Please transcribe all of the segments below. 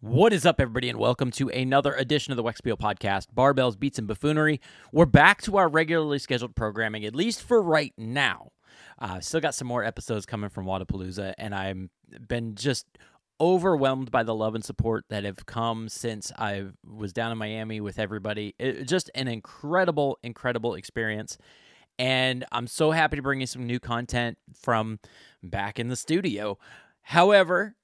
What is up, everybody, and welcome to another edition of the Wexpiel Podcast, Barbells, Beats, and Buffoonery. We're back to our regularly scheduled programming, at least for right now. Still got some more episodes coming from Wodapalooza, and I've been just overwhelmed by the love and support that have come since I was down in Miami with everybody. It's just an incredible, incredible experience. And I'm so happy to bring you some new content from back in the studio. However,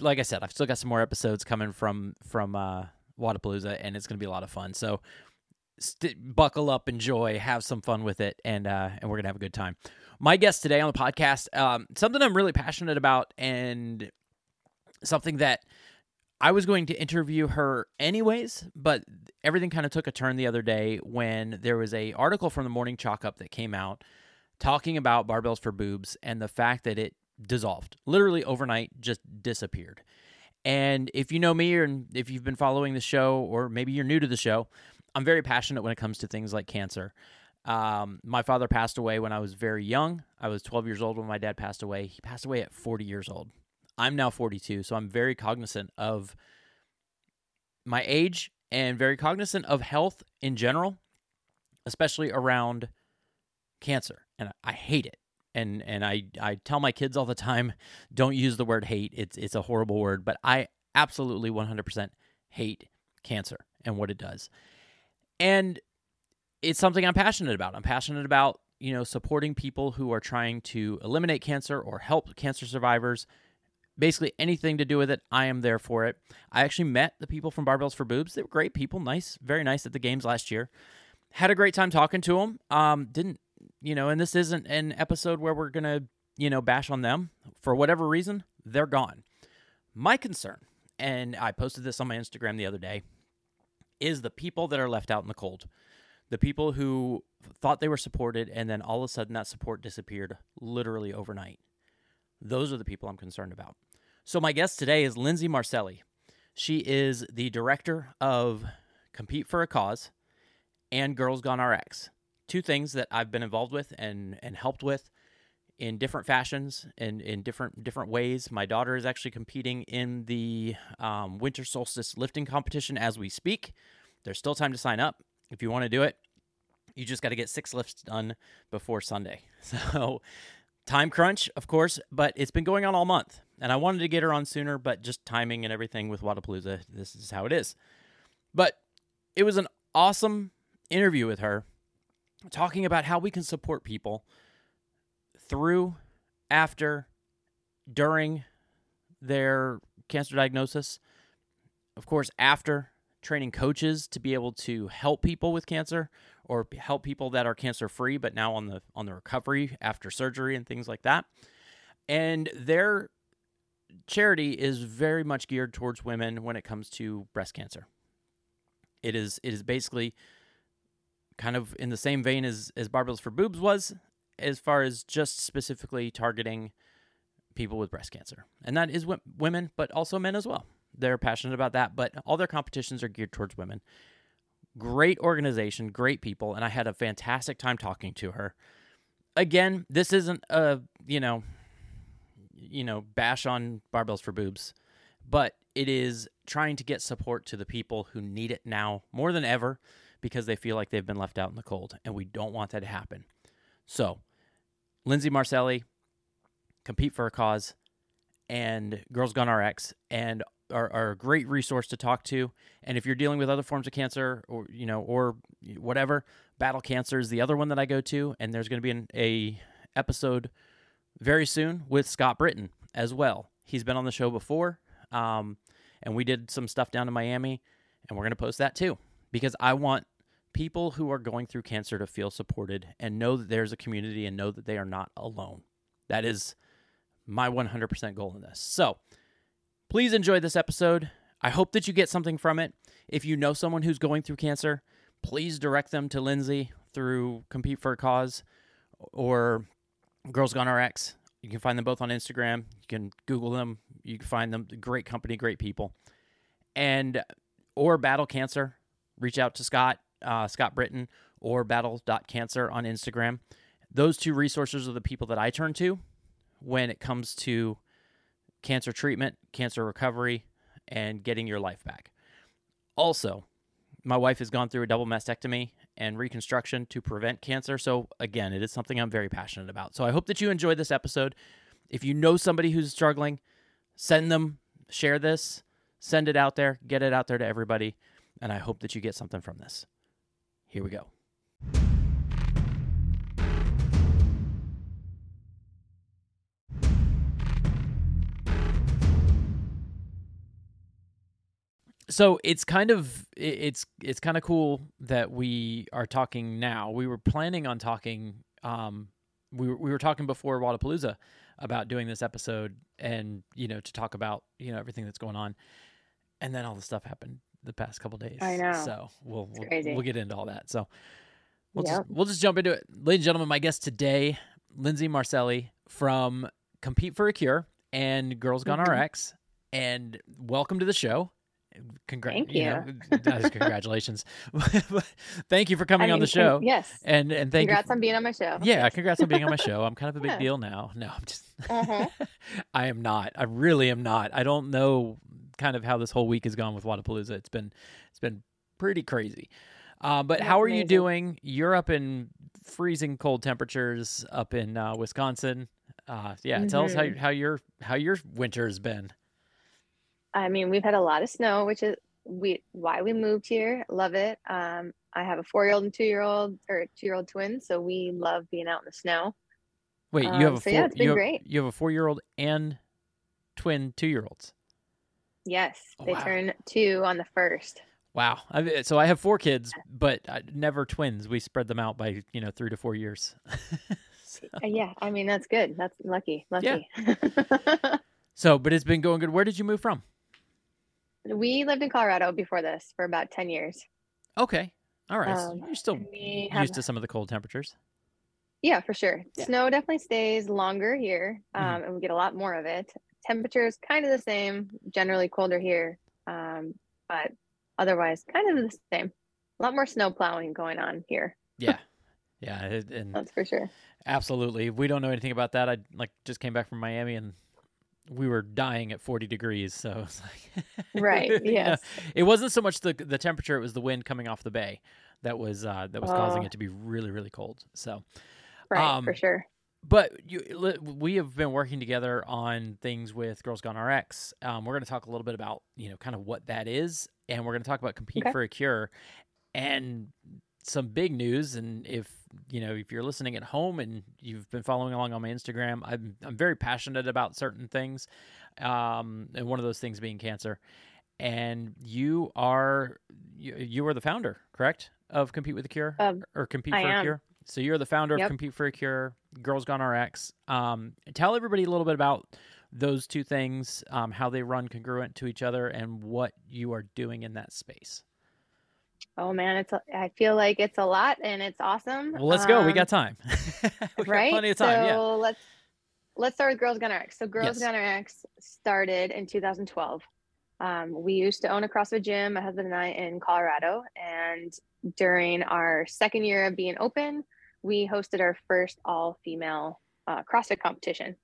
like I said, I've still got some more episodes coming from Wodapalooza, and it's going to be a lot of fun. So buckle up, enjoy, have some fun with it, and we're going to have a good time. My guest today on the podcast, something I'm really passionate about and something that I was going to interview her anyways, but everything kind of took a turn the other day when there was an article from the Morning Chalk Up that came out talking about Barbells for Boobs and the fact that it dissolved, literally overnight, just disappeared. And if you know me, or if you've been following the show, or maybe you're new to the show, I'm very passionate when it comes to things like cancer. My father passed away when I was very young. I was 12 years old when my dad passed away. He passed away at 40 years old. I'm now 42, so I'm very cognizant of my age and very cognizant of health in general, especially around cancer. And I hate it. And I tell my kids all the time, don't use the word hate. It's a horrible word, but I absolutely 100% hate cancer and what it does. And it's something I'm passionate about. I'm passionate about, you know, supporting people who are trying to eliminate cancer or help cancer survivors. Basically anything to do with it, I am there for it. I actually met the people from Barbells for Boobs. They were great people, nice, very nice at the games last year. Had a great time talking to them. And this isn't an episode where we're going to, bash on them. For whatever reason, they're gone. My concern, and I posted this on my Instagram the other day, is the people that are left out in the cold. The people who thought they were supported, and then all of a sudden that support disappeared literally overnight. Those are the people I'm concerned about. So my guest today is Lindsay Marcelli. She is the director of Compete for a Cause and Girls Gone Rx. Two things that I've been involved with and helped with in different fashions and in different ways. My daughter is actually competing in the Winter Solstice Lifting Competition as we speak. There's still time to sign up if you want to do it. You just got to get 6 lifts done before Sunday. So time crunch, of course, but it's been going on all month. And I wanted to get her on sooner, but just timing and everything with Wodapalooza, this is how it is. But it was an awesome interview with her, talking about how we can support people through, after, during their cancer diagnosis. Of course, after, training coaches to be able to help people with cancer or help people that are cancer-free but now on the recovery after surgery and things like that. And their charity is very much geared towards women when it comes to breast cancer. It is basically kind of in the same vein as Barbells for Boobs was, as far as just specifically targeting people with breast cancer. And that is women, but also men as well. They're passionate about that, but all their competitions are geared towards women. Great organization, great people, and I had a fantastic time talking to her. Again, this isn't a, bash on Barbells for Boobs, but it is trying to get support to the people who need it now more than ever, because they feel like they've been left out in the cold, and we don't want that to happen. So, Lindsay Marcelli, Compete for a Cause, and Girls Gone Rx and are a great resource to talk to. And if you're dealing with other forms of cancer or whatever, Battle Cancer is the other one that I go to, and there's going to be an episode very soon with Scott Britton as well. He's been on the show before, and we did some stuff down in Miami, and we're going to post that too. Because I want people who are going through cancer to feel supported and know that there's a community and know that they are not alone. That is my 100% goal in this. So please enjoy this episode. I hope that you get something from it. If you know someone who's going through cancer, please direct them to Lindsay through Compete for a Cause or Girls Gone Rx. You can find them both on Instagram. You can Google them. You can find them. Great company, great people. And or Battle Cancer. Reach out to Scott, Scott Britton, or battle.cancer on Instagram. Those two resources are the people that I turn to when it comes to cancer treatment, cancer recovery, and getting your life back. Also, my wife has gone through a double mastectomy and reconstruction to prevent cancer. So again, it is something I'm very passionate about. So I hope that you enjoyed this episode. If you know somebody who's struggling, send them, share this, send it out there, get it out there to everybody. And I hope that you get something from this. Here we go. So it's kind of cool that we are talking now. We were planning on talking. We were talking before Wodapalooza about doing this episode, and to talk about everything that's going on, and then all the stuff happened the past couple of days. I know. So we'll get into all that. So we'll just jump into it, ladies and gentlemen. My guest today, Lindsay Marcelli from Compete for a Cure and Girls Gone Rx, and welcome to the show. Thank you. Congratulations. Thank you for coming on the show. Yes. And thank congrats you on being on my show. Yeah, congrats on being on my show. I'm kind of a big deal now. No, I'm just I am not. I really am not. I don't know kind of how this whole week has gone with Wodapalooza. It's been pretty crazy. But how are you doing? You're up in freezing cold temperatures up in Wisconsin. Tell us how your winter's been. I mean, we've had a lot of snow, which is why we moved here. Love it. I have a 4-year-old and 2-year-old, or 2-year-old twins, so we love being out in the snow. Wait, you have a great. You have a 4-year-old and twin 2-year-olds. Yes, they turn 2 on the 1st. Wow. So I have 4 kids, but never twins. We spread them out by 3 to 4 years. So. Yeah, I mean that's good. That's lucky. Yeah. So, but it's been going good. Where did you move from? We lived in Colorado before this for about 10 years. Okay. All right. So you're still used to some of the cold temperatures. Yeah, for sure. Yeah. Snow definitely stays longer here, and we get a lot more of it. Temperature is kind of the same, generally colder here, but otherwise kind of the same. A lot more snow plowing going on here. Yeah. Yeah. And that's for sure. Absolutely. We don't know anything about that. I just came back from Miami and we were dying at 40 degrees, so it's like right. Yes. It wasn't so much the temperature; it was the wind coming off the bay that was causing it to be really, really cold. So, right, for sure. But we have been working together on things with Girls Gone Rx. We're going to talk a little bit about kind of what that is, and we're going to talk about Compete for a Cure, and some big news. And if you're listening at home and you've been following along on my Instagram, I'm very passionate about certain things, and one of those things being cancer. And you are the founder, correct, of Compete with a Cure, or Compete for a Cure? So you're the founder of Compete for a Cure, Girls Gone Rx. Tell everybody a little bit about those two things, how they run congruent to each other, and what you are doing in that space. Oh man, I feel like it's a lot and it's awesome. Well, let's go. We got time. We got plenty of time. So let's start with Girls Gone Rx. So Girls Gone Rx started in 2012. We used to own a CrossFit gym, my husband and I, in Colorado. And during our second year of being open, we hosted our first all-female CrossFit competition.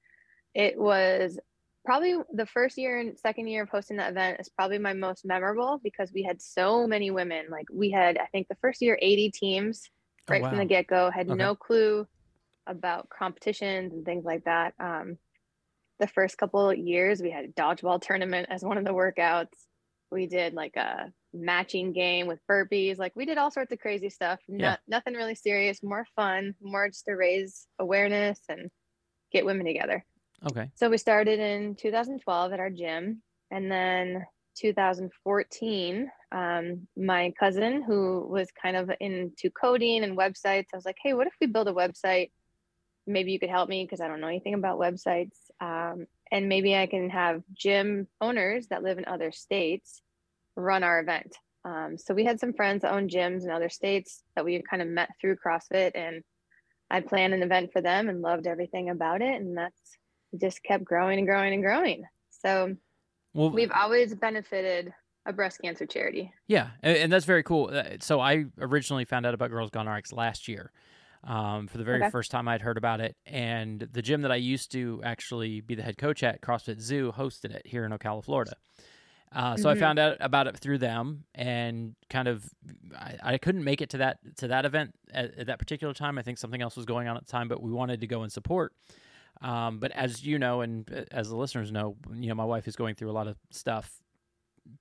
It was probably the first year and second year of hosting that event is probably my most memorable because we had so many women. Like we had, I think the first year, 80 teams from the get-go, had no clue about competitions and things like that. The first couple of years we had a dodgeball tournament as one of the workouts. We did like a matching game with burpees. Like we did all sorts of crazy stuff. Nothing really serious, more fun, more just to raise awareness and get women together. Okay. So we started in 2012 at our gym, and then 2014, my cousin who was kind of into coding and websites, I was like, hey, what if we build a website? Maybe you could help me because I don't know anything about websites. And maybe I can have gym owners that live in other states run our event. So we had some friends that own gyms in other states that we kind of met through CrossFit, and I planned an event for them and loved everything about it. And that's just kept growing and growing and growing. So we've always benefited a breast cancer charity. Yeah, and that's very cool. So I originally found out about Girls Gone Rx last year for the very first time I'd heard about it. And the gym that I used to actually be the head coach at, CrossFit Zoo, hosted it here in Ocala, Florida. So I found out about it through them, and kind of I couldn't make it to that event at that particular time. I think something else was going on at the time, but we wanted to go and support. But as you know, and as the listeners know, you know, my wife is going through a lot of stuff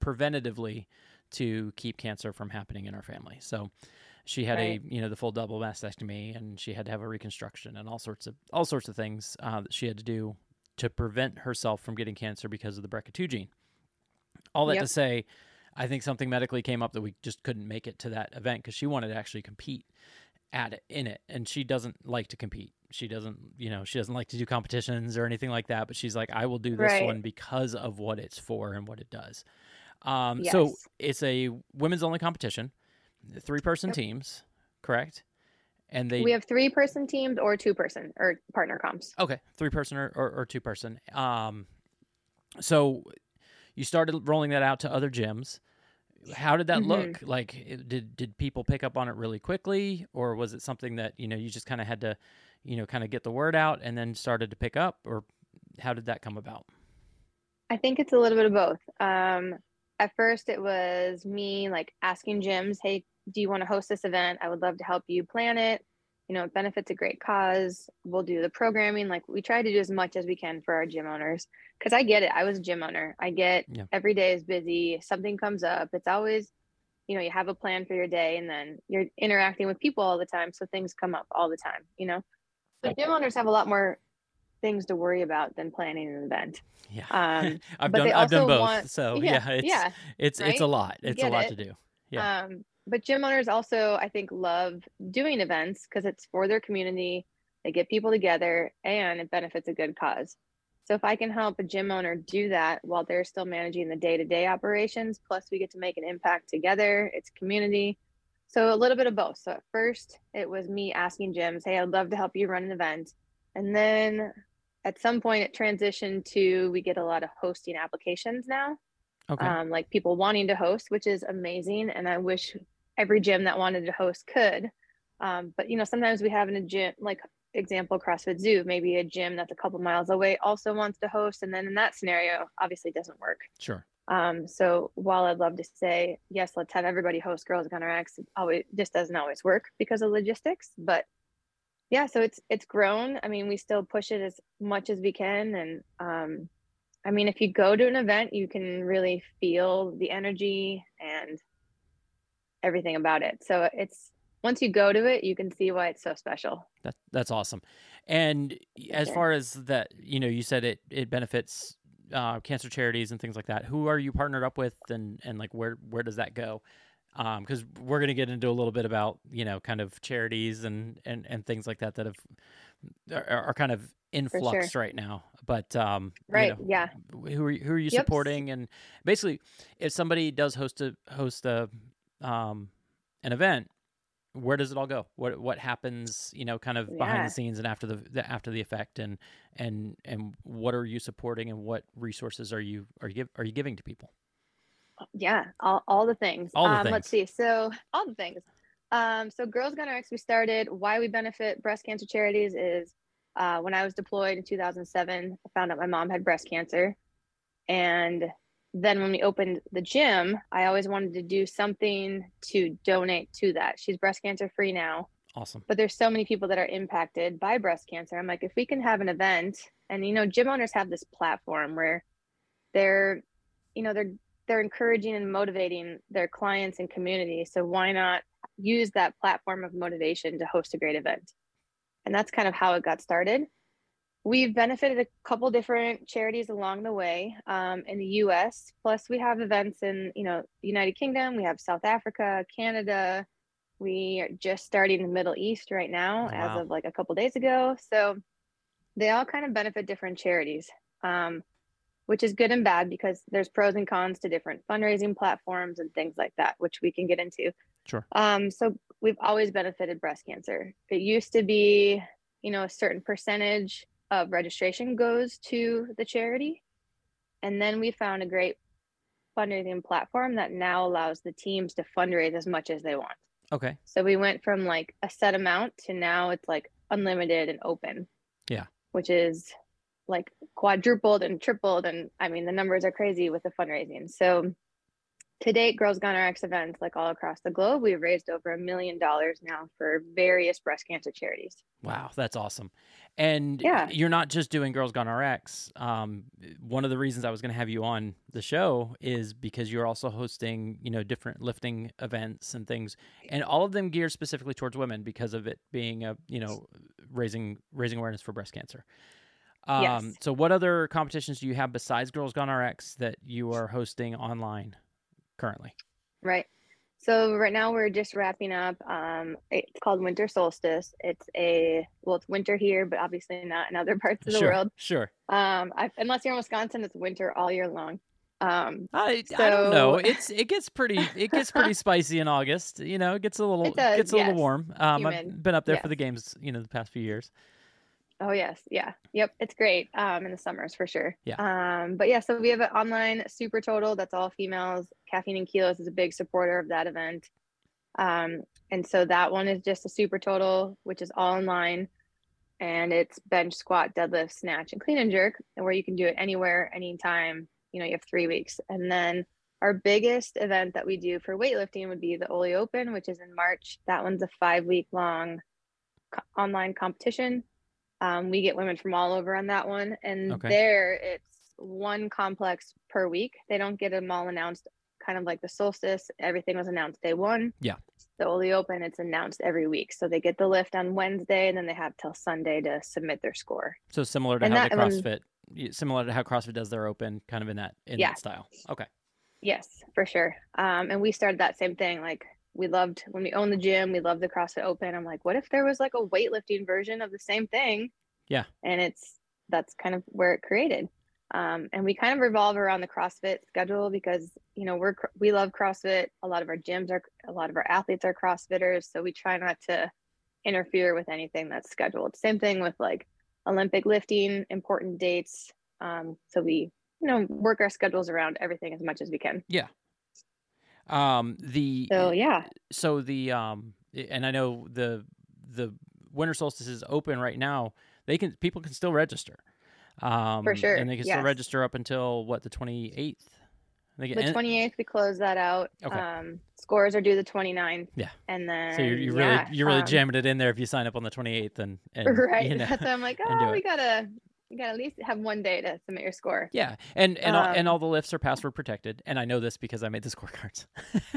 preventatively to keep cancer from happening in our family. So she had the full double mastectomy, and she had to have a reconstruction and all sorts of things that she had to do to prevent herself from getting cancer because of the BRCA2 gene. All that to say, I think something medically came up that we just couldn't make it to that event because she wanted to actually compete in it, and she doesn't like to compete. She doesn't, she doesn't like to do competitions or anything like that, but she's like, I will do this one because of what it's for and what it does. So it's a women's only competition, 3-person teams, correct? And we have 3-person teams or 2-person or partner comps. Okay. 3-person or 2-person. So you started rolling that out to other gyms. How did that look? Like, did people pick up on it really quickly, or was it something that, you just kind of had to, kind of get the word out and then started to pick up, or how did that come about? I think it's a little bit of both. At first it was me like asking gyms, hey, do you want to host this event? I would love to help you plan it. It benefits a great cause. We'll do the programming. Like, we try to do as much as we can for our gym owners. Cause I get it. I was a gym owner. I get every day is busy. Something comes up. It's always, you have a plan for your day, and then you're interacting with people all the time. So things come up all the time, but gym owners have a lot more things to worry about than planning an event. Yeah. I've done both. It's a lot. It's a lot to do. Yeah. But gym owners also, I think, love doing events because it's for their community. They get people together, and it benefits a good cause. So if I can help a gym owner do that while they're still managing the day-to-day operations, plus we get to make an impact together, it's community. So a little bit of both. So at first it was me asking gyms, hey, I'd love to help you run an event. And then at some point it transitioned to, we get a lot of hosting applications now. Okay. Like people wanting to host, which is amazing. And I wish every gym that wanted to host could. But, sometimes we have in a gym, like example, CrossFit Zoo, maybe a gym that's a couple miles away also wants to host. And then in that scenario, obviously it doesn't work. Sure. So while I'd love to say, yes, let's have everybody host Girls Gone Rx, just doesn't always work because of logistics. But yeah, so it's grown. I mean, we still push it as much as we can. And, I mean, if you go to an event, you can really feel the energy and everything about it. So it's, once you go to it, you can see why it's so special. That's awesome. And as far as that, you said it benefits cancer charities and things like that. Who are you partnered up with, and like where does that go? Because we're going to get into a little bit about, kind of charities and things like that that are kind of in flux right now. But who are you supporting? And basically, if somebody does host an event, where does it all go? What happens? Kind of behind the scenes and after the effect, and what are you supporting, and what resources are you giving to people? Yeah, all the things. All the things. Let's see. So all the things. So Girls Gone Rx, we started. Why we benefit breast cancer charities is when I was deployed in 2007, I found out my mom had breast cancer. And then when we opened the gym, I always wanted to do something to donate to that. She's breast cancer free now. Awesome. But there's so many people that are impacted by breast cancer. I'm like, if we can have an event, and, gym owners have this platform where they're encouraging and motivating their clients and community. So why not use that platform of motivation to host a great event? And that's kind of how it got started. We've benefited a couple different charities along the way in the U.S. Plus, we have events in, the United Kingdom. We have South Africa, Canada. We are just starting the Middle East right now, as of like a couple days ago. So they all kind of benefit different charities. Which is good and bad, because there's pros and cons to different fundraising platforms and things like that, which we can get into. Sure. So we've always benefited breast cancer. It used to be, a certain percentage of registration goes to the charity. And then we found a great fundraising platform that now allows the teams to fundraise as much as they want. Okay. So we went from like a set amount to now it's like unlimited and open. Yeah. Which is like quadrupled and tripled. And I mean, the numbers are crazy with the fundraising. So to date, Girls Gone Rx events, like all across the globe, we've raised over $1 million now for various breast cancer charities. Wow, that's awesome. And yeah, you're not just doing Girls Gone Rx. One of the reasons I was going to have you on the show is because you're also hosting, you know, different lifting events and things, and all of them geared specifically towards women because of it being a, you know, raising awareness for breast cancer. Yes. So what other competitions do you have besides Girls Gone Rx that you are hosting online currently? Right. So right now we're just wrapping up. It's called Winter Solstice. It's winter here, but obviously not in other parts of the world. Sure. Unless you're in Wisconsin, it's winter all year long. I don't know. It gets pretty spicy in August. You know, it gets a little warm. I've been up there for the games, you know, the past few years. Oh, yes. Yeah. Yep. It's great in the summers for sure. Yeah. So we have an online super total that's all females. Caffeine and Kilos is a big supporter of that event. And so that one is just a super total, which is all online. And it's bench, squat, deadlift, snatch, and clean and jerk, where you can do it anywhere, anytime. You know, you have 3 weeks. And then our biggest event that we do for weightlifting would be the Ole Open, which is in March. That one's a 5-week long online competition. We get women from all over on that one. And there it's one complex per week. They don't get them all announced, kind of like the solstice. Everything was announced day one. Yeah. The Ole Open, it's announced every week. So they get the lift on Wednesday, and then they have till Sunday to submit their score. So similar to how CrossFit does their open, kind of in that style. Okay. Yes, for sure. And we started that same thing. Like, we loved when we owned the gym, we loved the CrossFit Open. I'm like, what if there was like a weightlifting version of the same thing? Yeah. And that's kind of where it created. And we kind of revolve around the CrossFit schedule because, you know, we love CrossFit. A lot of our gyms are, a lot of our athletes are CrossFitters. So we try not to interfere with anything that's scheduled. Same thing with like Olympic lifting, important dates. So we, you know, work our schedules around everything as much as we can. Yeah. And I know the Winter Solstice is open right now. People can still register. For sure. And they can still register up until the 28th. The 28th, we close that out. Okay. Scores are due the 29th. Yeah. And then so you're really jamming it in there if you sign up on the 28th and right. You know, that's why I'm like, you gotta at least have one day to submit your score. Yeah. And all the lifts are password protected. And I know this because I made the scorecards.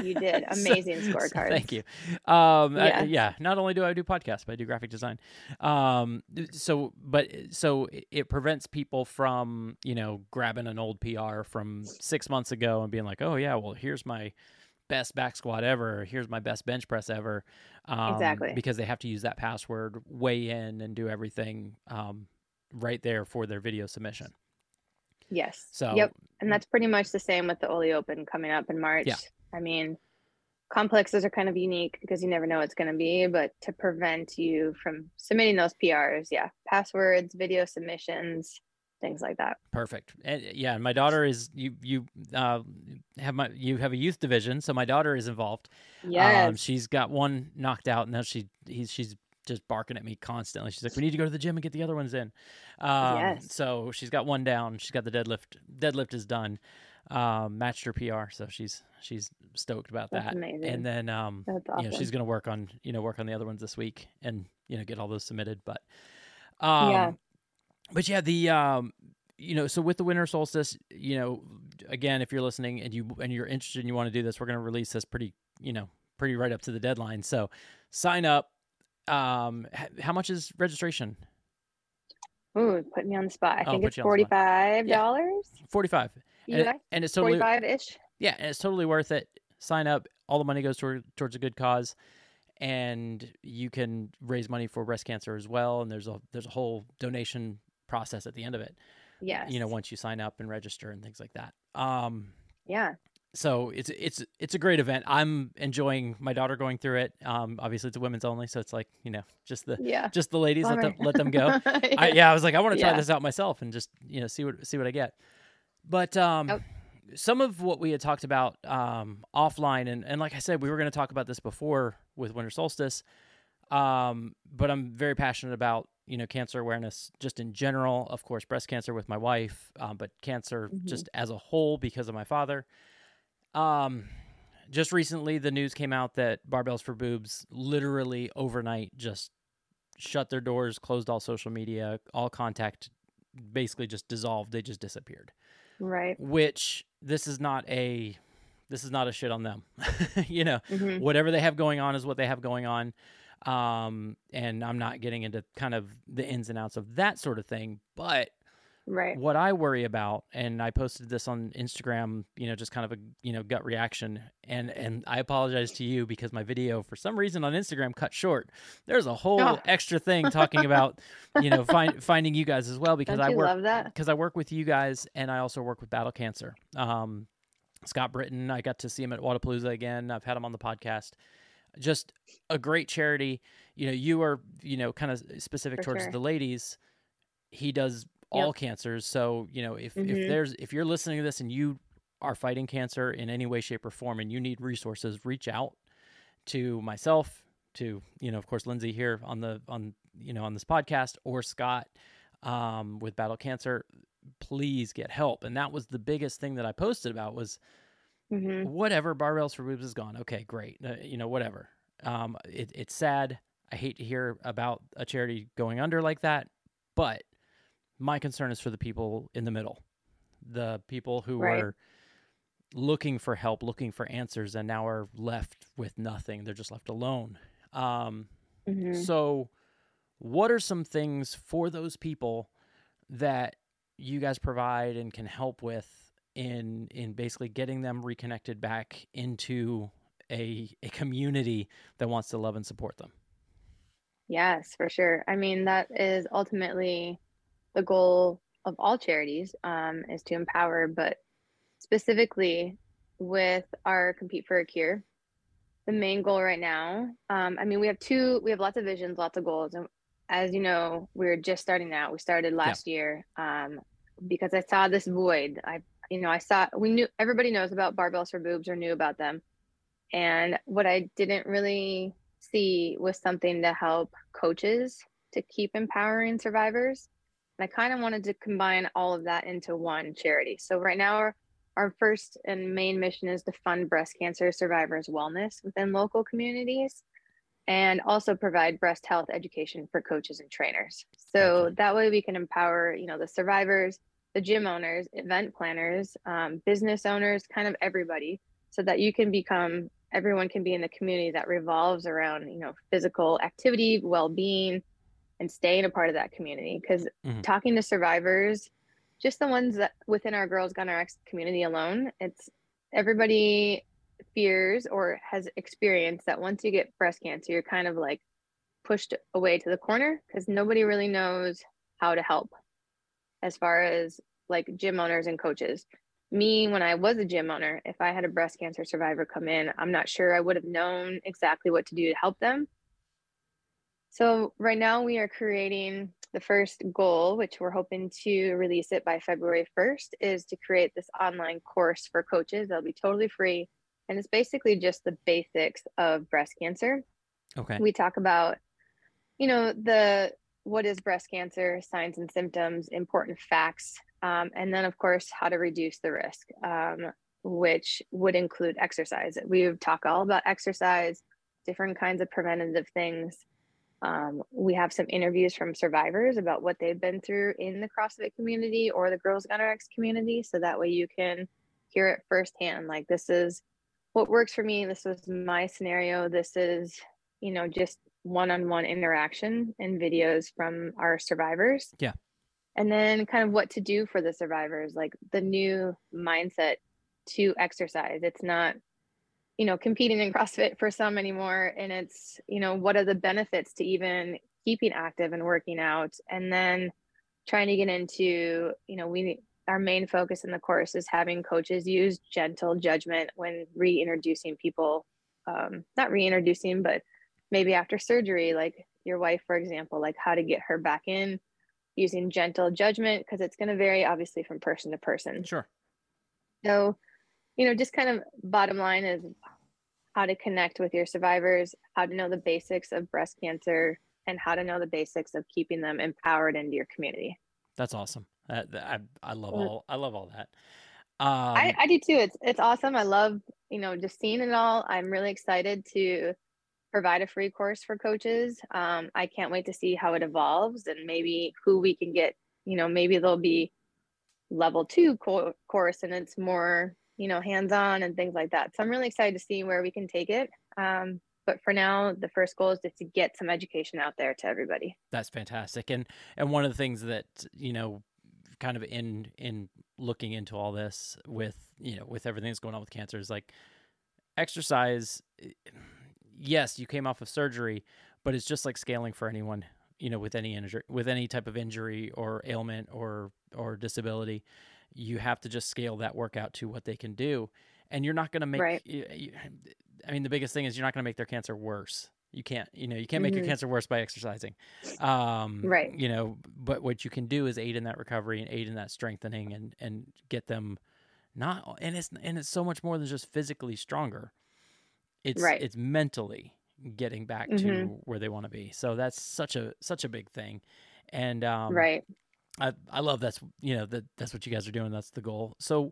You did. Amazing scorecards. Thank you. Not only do I do podcasts, but I do graphic design. So it prevents people from, you know, grabbing an old PR from 6 months ago and being like, oh yeah, well, here's my best back squat ever. Here's my best bench press ever. Exactly. Because they have to use that password, weigh in, and do everything, right there for their video submission. Yes. So, yep. And that's pretty much the same with the Ole Open coming up in March. Yeah. I mean, complexes are kind of unique because you never know what it's going to be, but to prevent you from submitting those PRs, passwords, video submissions, things like that. Perfect. And yeah, my daughter is you have a youth division, so my daughter is involved. Yes. She's got one knocked out, and now she's just barking at me constantly. She's like, we need to go to the gym and get the other ones in. So she's got one down. She's got the deadlift is done. Matched her PR. So she's stoked about that. That's amazing. And then, that's awesome. You know, she's going to work on the other ones this week and, you know, get all those submitted. But, so with the Winter Solstice, you know, again, if you're listening and you're interested and you want to do this, we're going to release this pretty right up to the deadline. So sign up. How much is registration? Ooh, put me on the spot. I think it's $45. Yeah. 45. And it's totally 45-ish. Yeah, and it's totally worth it. Sign up. All the money goes towards a good cause, and you can raise money for breast cancer as well. And there's a whole donation process at the end of it. Yes. You know, once you sign up and register and things like that. Yeah. So it's a great event. I'm enjoying my daughter going through it. Obviously it's a women's only, so it's like, you know, just the ladies. Bummer. let them go. Yeah. I was like, I want to try this out myself and just, you know, see what I get. But some of what we had talked about offline, and like I said, we were going to talk about this before with Winter Solstice. But I'm very passionate about you know, cancer awareness just in general, of course, breast cancer with my wife, but cancer just as a whole because of my father. Just recently, the news came out that Barbells for Boobs literally overnight just shut their doors, closed all social media, all contact, basically just dissolved. They just disappeared. Right. Which this is not a shit on them. You know, whatever they have going on is what they have going on. And I'm not getting into kind of the ins and outs of that sort of thing, but what I worry about, and I posted this on Instagram, you know, just kind of a, you know, gut reaction. And I apologize to you because my video, for some reason on Instagram, cut short. There's a whole extra thing talking about, you know, finding you guys as well, because I work with you guys, and I also work with Battle Cancer. Scott Britton, I got to see him at Wodapalooza again. I've had him on the podcast. Just a great charity. You know, you are, you know, kind of specific towards the ladies. He does all cancers. So, you know, if you're listening to this and you are fighting cancer in any way, shape, or form, and you need resources, reach out to myself, to, you know, of course, Lindsay here on this podcast, or Scott with Battle Cancer. Please get help. And that was the biggest thing that I posted about was, whatever, Barbells for Boobs is gone. Okay, great. You know, whatever. It's sad. I hate to hear about a charity going under like that, but my concern is for the people in the middle, the people who are looking for help, looking for answers, and now are left with nothing. They're just left alone. So what are some things for those people that you guys provide and can help with in basically getting them reconnected back into a community that wants to love and support them? Yes, for sure. I mean, that is ultimately the goal of all charities, is to empower, but specifically with our Compete for a Cure, the main goal right now, I mean, we have lots of visions, lots of goals. And as you know, we're just starting out. We started last year, because I saw this void. We knew, everybody knows about Barbells for Boobs or knew about them. And what I didn't really see was something to help coaches to keep empowering survivors. And I kind of wanted to combine all of that into one charity. So right now our first and main mission is to fund breast cancer survivors' wellness within local communities, and also provide breast health education for coaches and trainers. So that way we can empower, you know, the survivors, the gym owners, event planners, business owners, kind of everybody, so that everyone can be in the community that revolves around, you know, physical activity, well-being, and staying a part of that community. Because talking to survivors, just the ones that within our Girls Gone Rx community alone, it's everybody fears or has experienced that once you get breast cancer, you're kind of like pushed away to the corner because nobody really knows how to help, as far as like gym owners and coaches. Me, when I was a gym owner, if I had a breast cancer survivor come in, I'm not sure I would have known exactly what to do to help them. So right now we are creating the first goal, which we're hoping to release it by February 1st, is to create this online course for coaches. That'll be totally free. And it's basically just the basics of breast cancer. Okay. We talk about, you know, what is breast cancer, signs and symptoms, important facts, and then, of course, how to reduce the risk, which would include exercise. We talk all about exercise, different kinds of preventative things. We have some interviews from survivors about what they've been through in the CrossFit community or the Girls Gone Rx community, so that way you can hear it firsthand. Like, this is what works for me. This was my scenario. This is, you know, just one-on-one interaction and videos from our survivors. Yeah. And then kind of what to do for the survivors, like the new mindset to exercise. It's not, you know, competing in CrossFit for some anymore. And it's, you know, what are the benefits to even keeping active and working out? And then trying to get into, you know, our main focus in the course is having coaches use gentle judgment when reintroducing people, not reintroducing, but maybe after surgery, like your wife, for example, like how to get her back in using gentle judgment, because it's going to vary obviously from person to person. Sure. So, you know, just kind of bottom line is how to connect with your survivors, how to know the basics of breast cancer, and how to know the basics of keeping them empowered into your community. That's awesome. I love all that. I do too. It's awesome. I love, just seeing it all. I'm really excited to provide a free course for coaches. I can't wait to see how it evolves and maybe who we can get, maybe there'll be level 2 course and it's more, hands-on and things like that. So I'm really excited to see where we can take it. But for now, the first goal is just to get some education out there to everybody. That's fantastic. And one of the things that, kind of in looking into all this with everything that's going on with cancer is like exercise. Yes, you came off of surgery, but it's just like scaling for anyone, with any type of injury or ailment or disability. You have to just scale that workout to what they can do. And you're not going to make, right. The biggest thing is you're not going to make their cancer worse. You can't make your cancer worse by exercising. Right. But what you can do is aid in that recovery and aid in that strengthening and get them not, and it's so much more than just physically stronger. It's, right. It's mentally getting back to where they want to be. So that's such a big thing. And, right. I love that's what you guys are doing. That's the goal. So,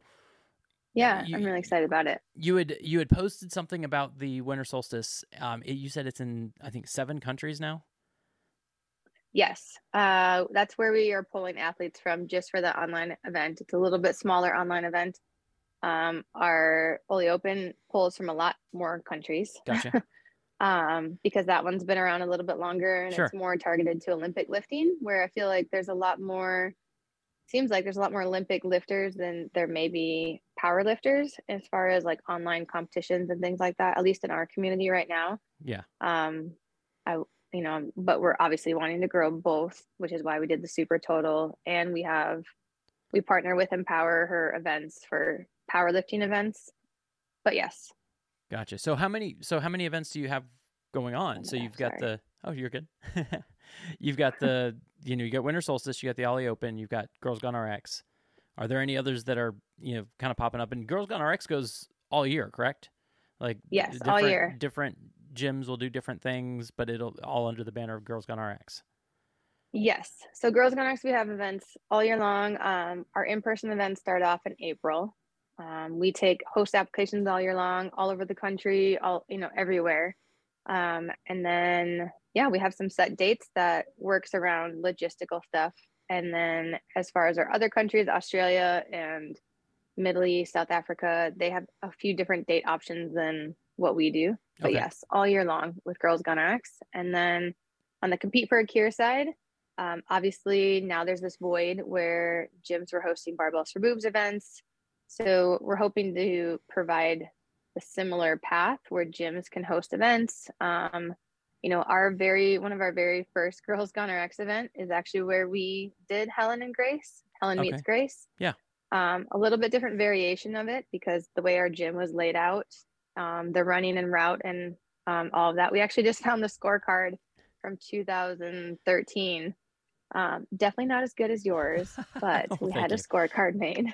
yeah, I'm really excited about it. You had posted something about the winter solstice. You said it's in, I think, 7 countries now. Yes. That's where we are pulling athletes from just for the online event. It's a little bit smaller online event. Our Ole Open pulls from a lot more countries. Gotcha. Because that one's been around a little bit longer and it's more targeted to Olympic lifting, where I feel like there's a lot more Olympic lifters than there may be power lifters as far as like online competitions and things like that, at least in our community right now. Yeah. But we're obviously wanting to grow both, which is why we did the super total. And we partner with Empower Her events for powerlifting events, but yes. Gotcha. So how many events do you have going on? You're good. You've got the, you got Winter Solstice, you got the Ollie Open, you've got Girls Gone Rx. Are there any others that are, kind of popping up? And Girls Gone Rx goes all year, correct? Like, yes, all year. Different gyms will do different things, but it'll all under the banner of Girls Gone Rx. Yes. So Girls Gone Rx, we have events all year long. Our in-person events start off in April. We take host applications all year long, all over the country, everywhere. And then, we have some set dates that works around logistical stuff. And then as far as our other countries, Australia and Middle East, South Africa, they have a few different date options than what we do. But yes, all year long with Girls Gone Rx. And then on the Compete for a Cure side, obviously now there's this void where gyms were hosting Barbells for Boobs events. So we're hoping to provide a similar path where gyms can host events. One of our very first Girls Gone Rx event is actually where we did Helen and Grace. Meets Grace. Yeah. A little bit different variation of it because the way our gym was laid out, the running and route and all of that. We actually just found the scorecard from 2013. Definitely not as good as yours, but we had a scorecard made.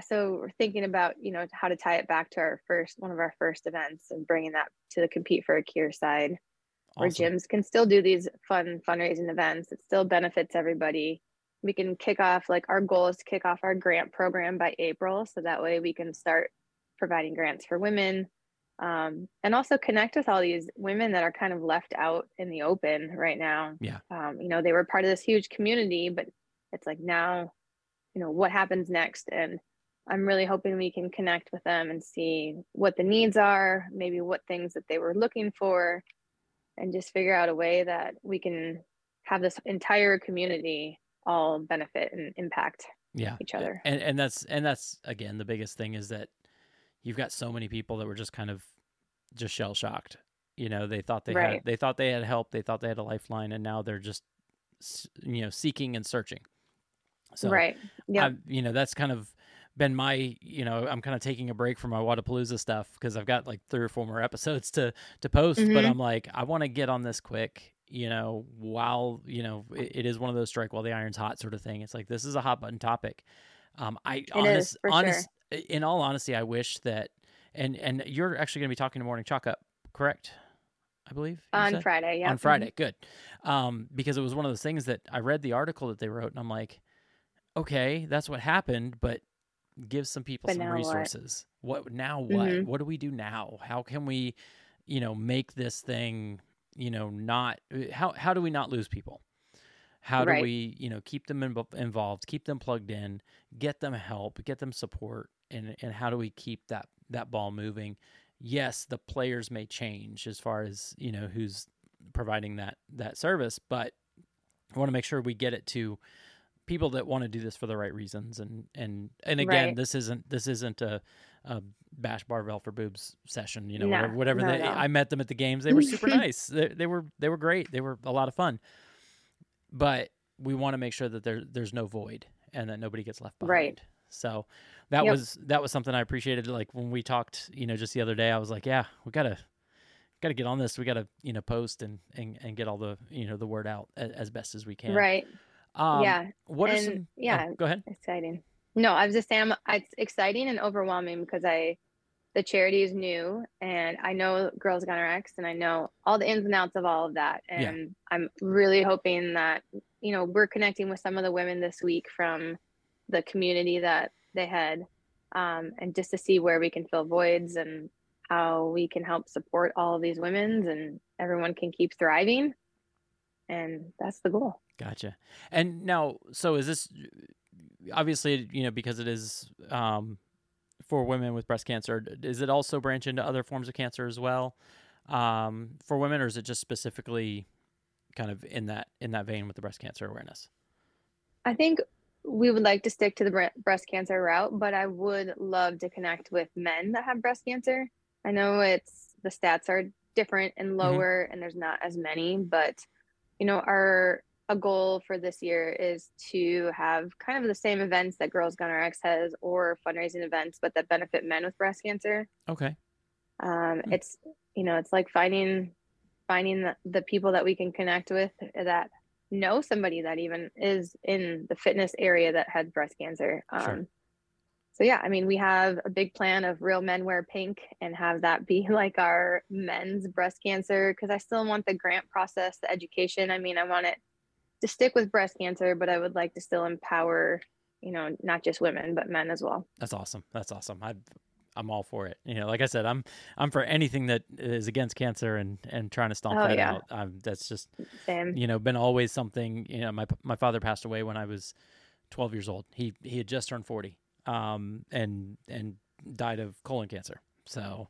So we're thinking about, how to tie it back to one of our first events and bringing that to the Compete for a Cure side. Awesome. Where gyms can still do these fun fundraising events. It still benefits everybody. We can kick off, our goal is to kick off our grant program by April. So that way we can start providing grants for women, and also connect with all these women that are kind of left out in the open right now. Yeah. They were part of this huge community, but it's like now, what happens next? And I'm really hoping we can connect with them and see what the needs are, maybe what things that they were looking for, and just figure out a way that we can have this entire community all benefit and impact each other. And that's again, the biggest thing is that you've got so many people that were just kind of just shell shocked. They thought they had, they thought they had help. They thought they had a lifeline, and now they're just, seeking and searching. So, that's kind of been my, I'm kind of taking a break from my Wodapalooza stuff because I've got 3 or 4 more episodes to post, but I'm like, I want to get on this quick, while, it is one of those strike while the iron's hot sort of thing. It's like, this is a hot button topic. In all honesty, I wish that, and you're actually going to be talking to Morning Chalk Up, correct? I believe. On Friday, yeah. On Friday, good. Because it was one of those things that I read the article that they wrote, and I'm like, okay, that's what happened, but give some people some resources. What now? What? Mm-hmm. What do we do now? How can we, you know, make this thing, you know, not how do we not lose people? How do we, you know, keep them involved, keep them plugged in, get them help, get them support, and how do we keep that ball moving? Yes, the players may change as far as, you know, who's providing that service, but I want to make sure we get it to people that want to do this for the right reasons. And again, this isn't a bash barbell for boobs session, you know, whatever. I met them at the games. They were super nice. They were great. They were a lot of fun, but we want to make sure that there's no void and that nobody gets left behind. Right. So that was something I appreciated. Like when we talked, you know, just the other day, I was like, yeah, we gotta get on this. We gotta, you know, post and get all the, you know, the word out as best as we can. Right. Go ahead. Exciting. No, I was just saying, it's exciting and overwhelming because the charity is new and I know Girls Gone Rx and I know all the ins and outs of all of that. And I'm really hoping that, you know, we're connecting with some of the women this week from the community that they had, and just to see where we can fill voids and how we can help support all of these women and everyone can keep thriving. And that's the goal. Gotcha. And now, so is this obviously, you know, because it is for women with breast cancer, is it also branch into other forms of cancer as well for women, or is it just specifically kind of in that vein with the breast cancer awareness? I think we would like to stick to the breast cancer route, but I would love to connect with men that have breast cancer. I know the stats are different and lower and there's not as many, but you know, a goal for this year is to have kind of the same events that Girls Gone Rx has or fundraising events, but that benefit men with breast cancer. Okay. It's, you know, it's like finding the people that we can connect with that know somebody that even is in the fitness area that had breast cancer. Sure. So yeah, I mean, we have a big plan of Real Men Wear Pink and have that be like our men's breast cancer. 'Cause I still want the grant process, the education. I mean, I want it to stick with breast cancer, but I would like to still empower, you know, not just women, but men as well. That's awesome. That's awesome. I'm all for it. You know, like I said, I'm for anything that is against cancer and trying to stomp out. That's just, you know, been always something, you know, my father passed away when I was 12 years old. He had just turned 40, and died of colon cancer. So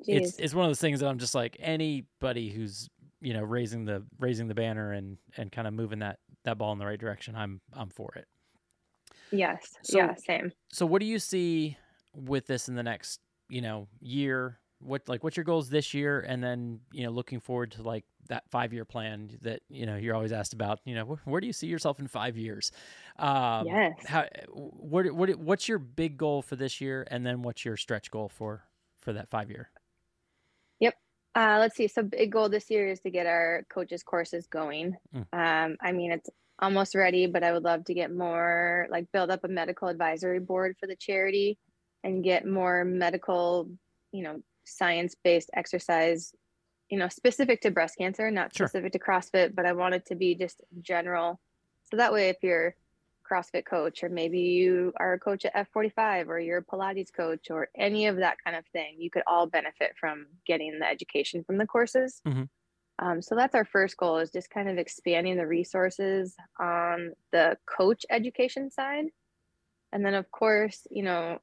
it's one of those things that I'm just like, anybody who's, you know, raising the banner and kind of moving that ball in the right direction, I'm for it. Yes. So, yeah. Same. So what do you see with this in the next, you know, year? What's your goals this year? And then, you know, looking forward to like that 5-year plan that, you know, you're always asked about, you know, where do you see yourself in 5 years? Yes. What's your big goal for this year? And then what's your stretch goal for that 5-year? Let's see. So big goal this year is to get our coaches courses going. I mean, it's almost ready, but I would love to get more, like build up a medical advisory board for the charity and get more medical, you know, science-based exercise, you know, specific to breast cancer, not specific to CrossFit, but I want it to be just general. So that way, if you're a CrossFit coach, or maybe you are a coach at F45, or you're a Pilates coach, or any of that kind of thing, you could all benefit from getting the education from the courses. So that's our first goal, is just kind of expanding the resources on the coach education side. And then of course, you know,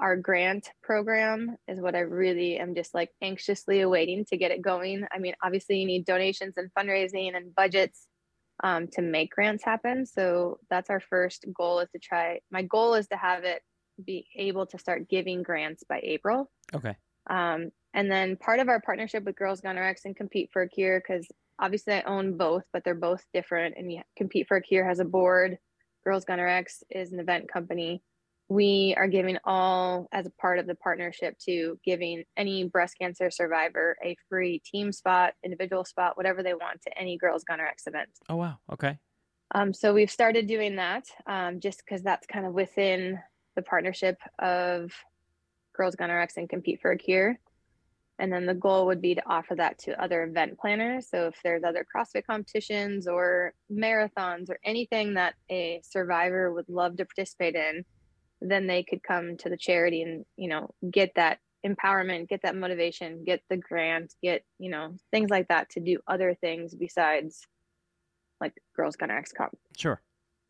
our grant program is what I really am just like anxiously awaiting to get it going. I mean, obviously you need donations and fundraising and budgets to make grants happen. So that's our first goal, is to try. My goal is to have it be able to start giving grants by April. Okay. And then part of our partnership with Girls Gone Rx and Compete for a Cure, because obviously I own both, but they're both different. And Compete for a Cure has a board. Girls Gone Rx is an event company. We are giving all, as a part of the partnership, to giving any breast cancer survivor a free team spot, individual spot, whatever they want, to any Girls Gone Rx event. Oh, wow. Okay. So we've started doing that just because that's kind of within the partnership of Girls Gone Rx and Compete for a Cure. And then the goal would be to offer that to other event planners. So if there's other CrossFit competitions or marathons or anything that a survivor would love to participate in, then they could come to the charity and, you know, get that empowerment, get that motivation, get the grant, get, you know, things like that to do other things besides like Girls Gone Rx Comp. Sure.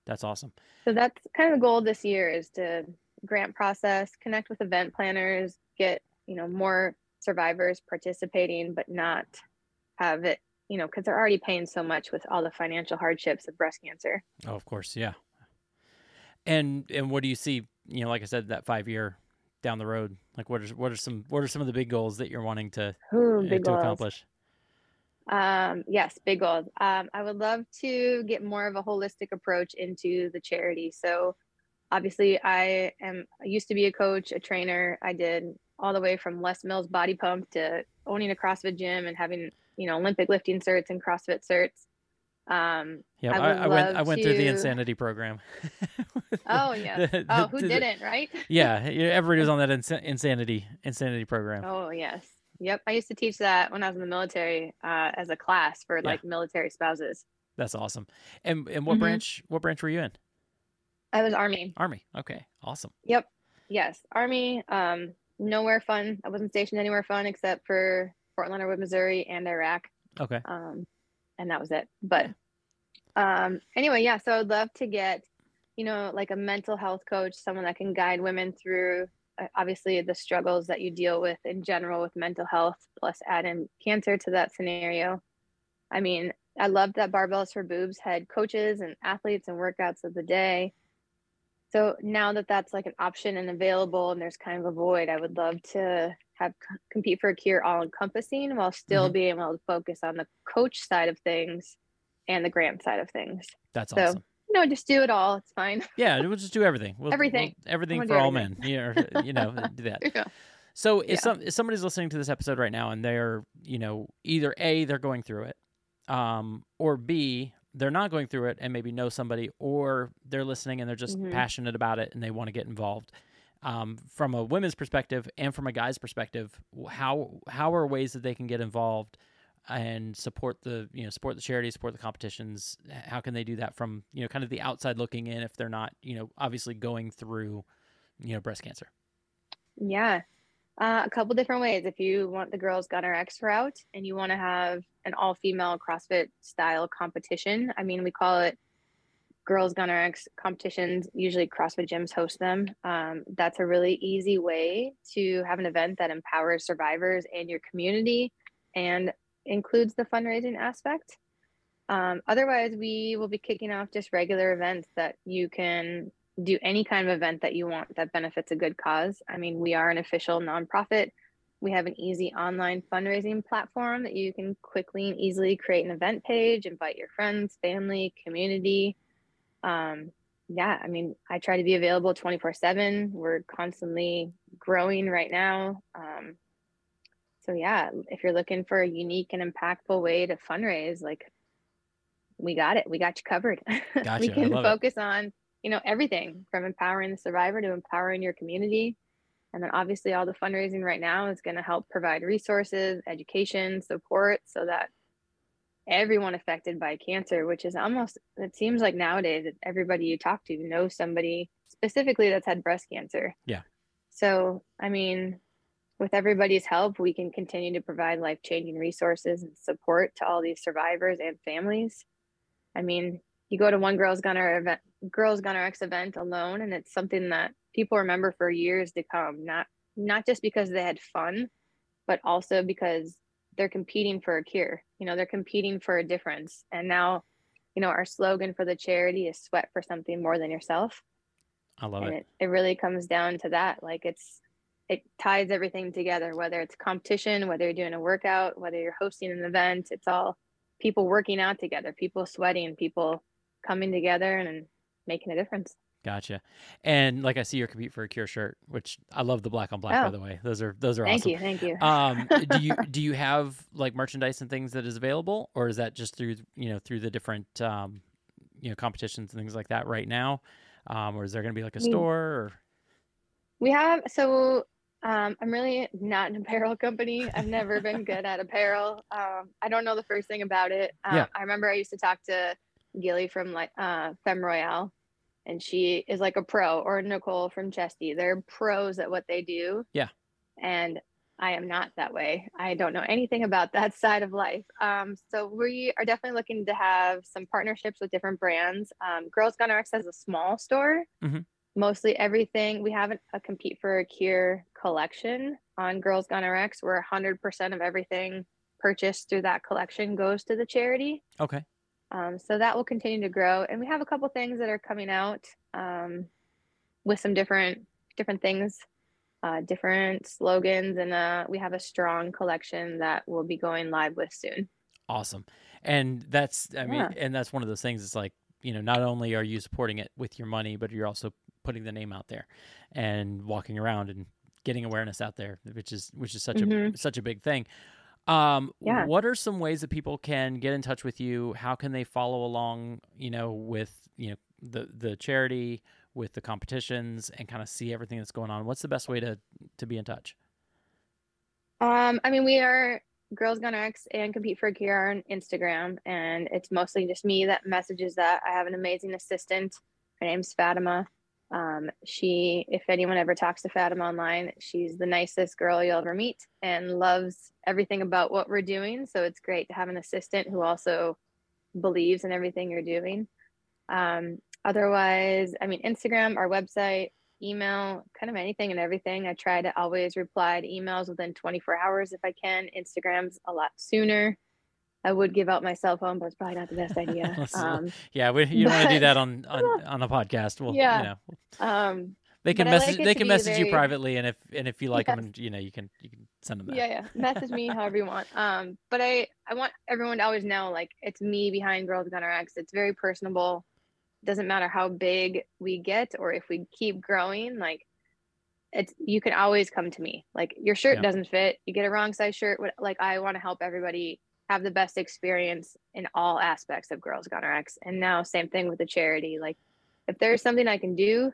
That's awesome. So that's kind of the goal this year, is to grant process, connect with event planners, get, you know, more survivors participating, but not have it, you know, because they're already paying so much with all the financial hardships of breast cancer. Oh, of course. Yeah. And what do you see, you know, like I said, that 5 year down the road, like what are some of the big goals that you're wanting to accomplish? Yes, big goals. I would love to get more of a holistic approach into the charity. So obviously I used to be a coach, a trainer. I did all the way from Les Mills Body Pump to owning a CrossFit gym and having, you know, Olympic lifting certs and CrossFit certs. I went through the Insanity program. Oh yeah. Oh, who didn't, right? Yeah. Everybody was on that Insanity program. Oh yes. Yep. I used to teach that when I was in the military, as a class for like military spouses. That's awesome. And what branch were you in? I was Army. Okay. Awesome. Yep. Yes. Army, nowhere fun. I wasn't stationed anywhere fun except for Fort Leonard Wood, Missouri and Iraq. Okay. And that was it. But anyway, yeah, so I'd love to get, you know, like a mental health coach, someone that can guide women through, obviously, the struggles that you deal with in general with mental health, plus add in cancer to that scenario. I mean, I loved that Barbells for Boobs had coaches and athletes and workouts of the day. So now that that's like an option and available and there's kind of a void, I would love to have Compete for a Cure all encompassing while still being able to focus on the coach side of things and the grant side of things. That's awesome. You know, just do it all. It's fine. Yeah. We'll just do everything. Everything for all men. Yeah. You know, do that. Yeah. So if somebody's listening to this episode right now and they're, you know, either A, they're going through it, or B, they're not going through it and maybe know somebody, or they're listening and they're just passionate about it and they want to get involved. From a women's perspective and from a guy's perspective, how are ways that they can get involved and support the charity, support the competitions? How can they do that from, you know, kind of the outside looking in if they're not, you know, obviously going through, you know, breast cancer? Yeah. A couple different ways. If you want the Girls Gone Rx route and you want to have an all-female CrossFit style competition, I mean, we call it Girls Gone Rx competitions. Usually CrossFit gyms host them. That's a really easy way to have an event that empowers survivors and your community and includes the fundraising aspect. Otherwise, we will be kicking off just regular events that you can do any kind of event that you want that benefits a good cause. I mean, we are an official nonprofit. We have an easy online fundraising platform that you can quickly and easily create an event page, invite your friends, family, community. I mean, I try to be available 24/7. We're constantly growing right now. If you're looking for a unique and impactful way to fundraise, like, we got it. We got you covered. Gotcha. We can focus on, you know, everything from empowering the survivor to empowering your community. And then obviously all the fundraising right now is going to help provide resources, education, support, so that everyone affected by cancer, which is almost, it seems like nowadays that everybody you talk to knows somebody specifically that's had breast cancer. Yeah. So, I mean, with everybody's help, we can continue to provide life-changing resources and support to all these survivors and families. I mean, you go to one Girls Gone Rx event alone, and it's something that people remember for years to come, not just because they had fun, but also because they're competing for a cure. You know, they're competing for a difference. And now, you know, our slogan for the charity is sweat for something more than yourself. I love it. It really comes down to that. Like, it ties everything together, whether it's competition, whether you're doing a workout, whether you're hosting an event, it's all people working out together, people sweating, people coming together and making a difference. Gotcha. And like, I see your Compete for a Cure shirt, which I love the black on black, by the way. Those are awesome. Thank you. Do you have like merchandise and things that is available, or is that just through, you know, through the different, you know, competitions and things like that right now? Or is there going to be like a store? We have, so I'm really not an apparel company. I've never been good at apparel. I don't know the first thing about it. I remember I used to talk to Gilly from Femme Royale, and she is like a pro, or Nicole from Chesty. They're pros at what they do. Yeah. And I am not that way. I don't know anything about that side of life. So we are definitely looking to have some partnerships with different brands. Girls Gone Rx has a small store. Mm-hmm. Mostly everything. We have a Compete for a Cure collection on Girls Gone Rx, where 100% of everything purchased through that collection goes to the charity. Okay. So that will continue to grow. And we have a couple things that are coming out with some different things, different slogans. And we have a strong collection that we'll be going live with soon. Awesome. And that's, I mean, and that's one of those things. It's like, you know, not only are you supporting it with your money, but you're also putting the name out there and walking around and getting awareness out there, which is such mm-hmm. such a big thing. What are some ways that people can get in touch with you? How can they follow along, you know, with, you know, the charity, with the competitions, and kind of see everything that's going on? What's the best way to be in touch? I mean, we are Girls Gone Rx and Compete for a Cure on Instagram, and it's mostly just me that messages that. I have an amazing assistant. Her name's Fatima. She, if anyone ever talks to Fatima online, she's the nicest girl you'll ever meet and loves everything about what we're doing. So it's great to have an assistant who also believes in everything you're doing. Otherwise, I mean, Instagram, our website, email, kind of anything and everything. I try to always reply to emails within 24 hours if I can. Instagram's a lot sooner. I would give out my cell phone, but it's probably not the best idea. You don't want to do that on a podcast. Well, you know, they can message you privately, and if you like them, and you can send them that. Message me however you want. But I want everyone to always know, like, it's me behind Girls Gone Rx. It's very personable. Doesn't matter how big we get or if we keep growing, like, you can always come to me. Like, your shirt doesn't fit, you get a wrong size shirt. Like, I want to help everybody have the best experience in all aspects of Girls Gone Rx. And now, same thing with the charity. Like, if there's something I can do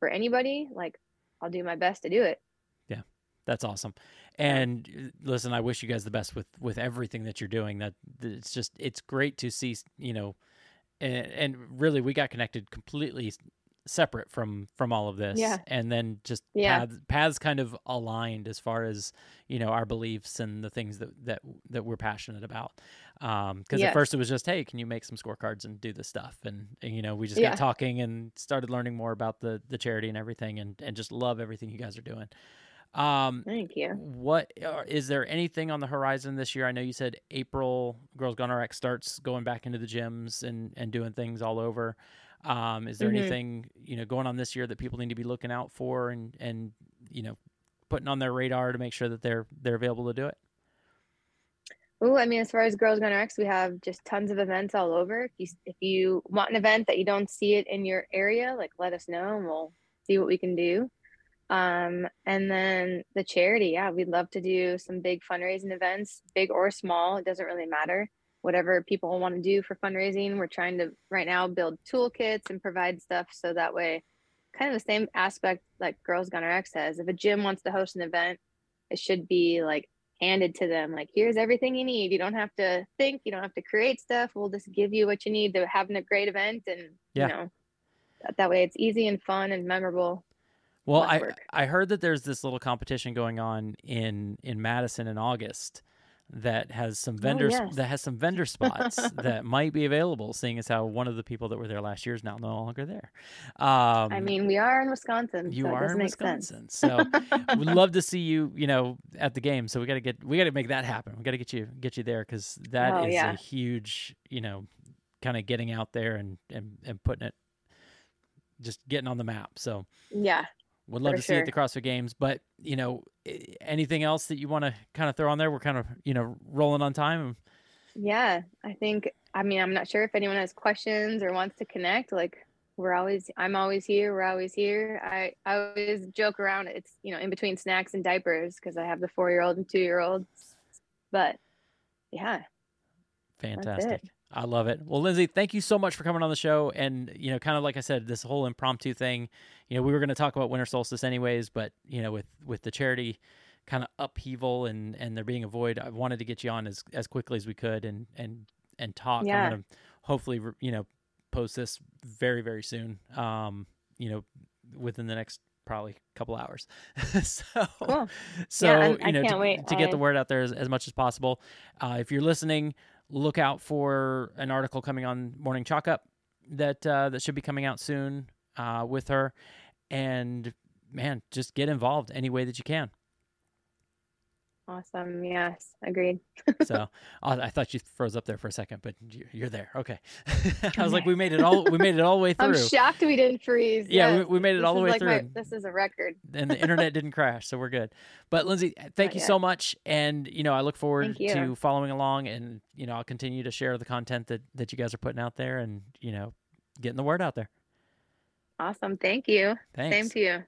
for anybody, like, I'll do my best to do it. Yeah. That's awesome. And listen, I wish you guys the best with everything that you're doing. That it's just, it's great to see, you know, and really we got connected completely separate from all of this. Yeah. And then just paths kind of aligned as far as, you know, our beliefs and the things that we're passionate about. Because at first it was just, hey, can you make some scorecards and do this stuff? And you know, we just got talking and started learning more about the charity and everything, and just love everything you guys are doing. Thank you. Is there anything on the horizon this year? I know you said April, Girls Gone Rx starts going back into the gyms and doing things all over. Is there anything, you know, going on this year that people need to be looking out for and, you know, putting on their radar to make sure that they're available to do it? Oh, I mean, as far as Girls Gone Rx, we have just tons of events all over. If you want an event that you don't see it in your area, like, let us know and we'll see what we can do. And then the charity, we'd love to do some big fundraising events, big or small. It doesn't really matter. Whatever people want to do for fundraising. We're trying to right now build toolkits and provide stuff. So that way, kind of the same aspect like Girls Gone Rx has. If a gym wants to host an event, it should be like handed to them. Like, here's everything you need. You don't have to think, you don't have to create stuff. We'll just give you what you need to have a great event. And, you know, that way it's easy and fun and memorable. Well, I heard that there's this little competition going on in Madison in August that has some vendors vendor spots that might be available, seeing as how one of the people that were there last year is now no longer there. I mean, we are in Wisconsin. You are in Wisconsin. So we'd love to see you, you know, at the game. So we got to make that happen. We got to get you there, because that is a huge, you know, kind of getting out there and putting it, just getting on the map. So would love to see it at the CrossFit Games, but, you know, anything else that you want to kind of throw on there? We're kind of, you know, rolling on time. Yeah, I think, I mean, I'm not sure if anyone has questions or wants to connect. Like, I'm always here. We're always here. I always joke around. It's, you know, in between snacks and diapers, because I have the 4-year-old and 2-year-old, but fantastic. I love it. Well, Lindsay, thank you so much for coming on the show. And, you know, kind of like I said, this whole impromptu thing, you know, we were going to talk about Winter Solstice anyways, but, you know, with the charity kind of upheaval and there being a void, I wanted to get you on as quickly as we could and talk. Yeah. I'm going to hopefully, you know, post this very, very soon, you know, within the next probably couple hours. So yeah, you know, to get the word out there as much as possible. If you're listening, look out for an article coming on Morning Chalk Up that should be coming out soon with her. And man, just get involved any way that you can. Awesome. Yes. Agreed. So I thought you froze up there for a second, but you're there. Okay. I was like, we made it all the way through. I'm shocked we didn't freeze. Yeah. We made it all the way through. This is a record. And the internet didn't crash. So we're good. But Lindsay, thank you so much. And, you know, I look forward to following along and, you know, I'll continue to share the content that you guys are putting out there and, you know, getting the word out there. Awesome. Thank you. Thanks. Same to you.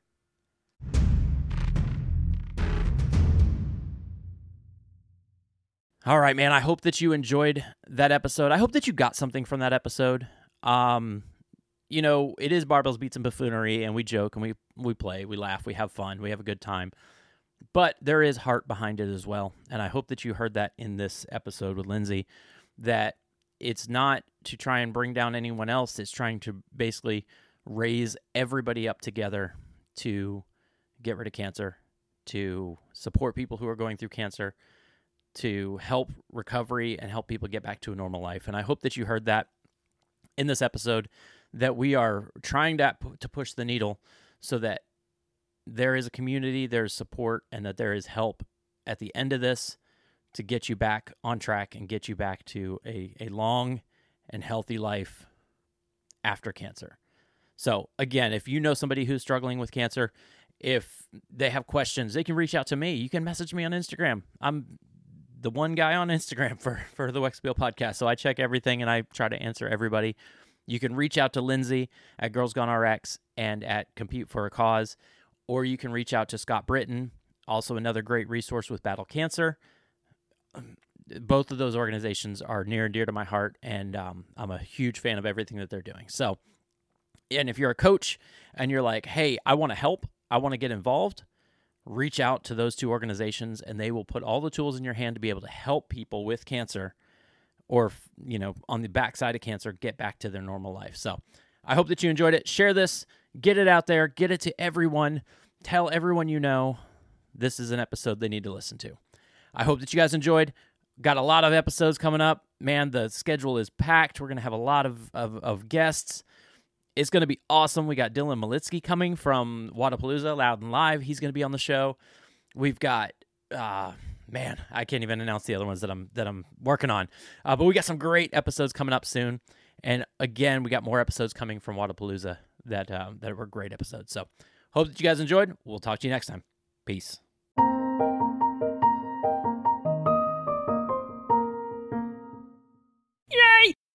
All right, man. I hope that you enjoyed that episode. I hope that you got something from that episode. You know, it is Barbells, Beats, and Buffoonery, and we joke and we play, we laugh, we have fun, we have a good time. But there is heart behind it as well. And I hope that you heard that in this episode with Lindsay, that it's not to try and bring down anyone else. It's trying to basically raise everybody up together to get rid of cancer, to support people who are going through cancer, to help recovery and help people get back to a normal life. And I hope that you heard that in this episode, that we are trying to push the needle so that there is a community, there's support, and that there is help at the end of this to get you back on track and get you back to a long and healthy life after cancer. So again, if you know somebody who's struggling with cancer, if they have questions, they can reach out to me. You can message me on Instagram. I'm the one guy on Instagram for the Wexpiel Podcast. So I check everything and I try to answer everybody. You can reach out to Lindsay at Girls Gone Rx and at Compete for a Cause, or you can reach out to Scott Britton, also another great resource with Battle Cancer. Both of those organizations are near and dear to my heart, and I'm a huge fan of everything that they're doing. So, and if you're a coach and you're like, hey, I want to help, I want to get involved, reach out to those two organizations and they will put all the tools in your hand to be able to help people with cancer or, you know, on the backside of cancer, get back to their normal life. So I hope that you enjoyed it. Share this, get it out there, get it to everyone. Tell everyone you know this is an episode they need to listen to. I hope that you guys enjoyed. Got a lot of episodes coming up. Man, the schedule is packed. We're going to have a lot of guests. It's going to be awesome. We got Dylan Malitsky coming from Wodapalooza, Loud and Live. He's going to be on the show. We've got, man, I can't even announce the other ones that I'm working on. But we got some great episodes coming up soon. And again, we got more episodes coming from Wodapalooza that were great episodes. So hope that you guys enjoyed. We'll talk to you next time. Peace.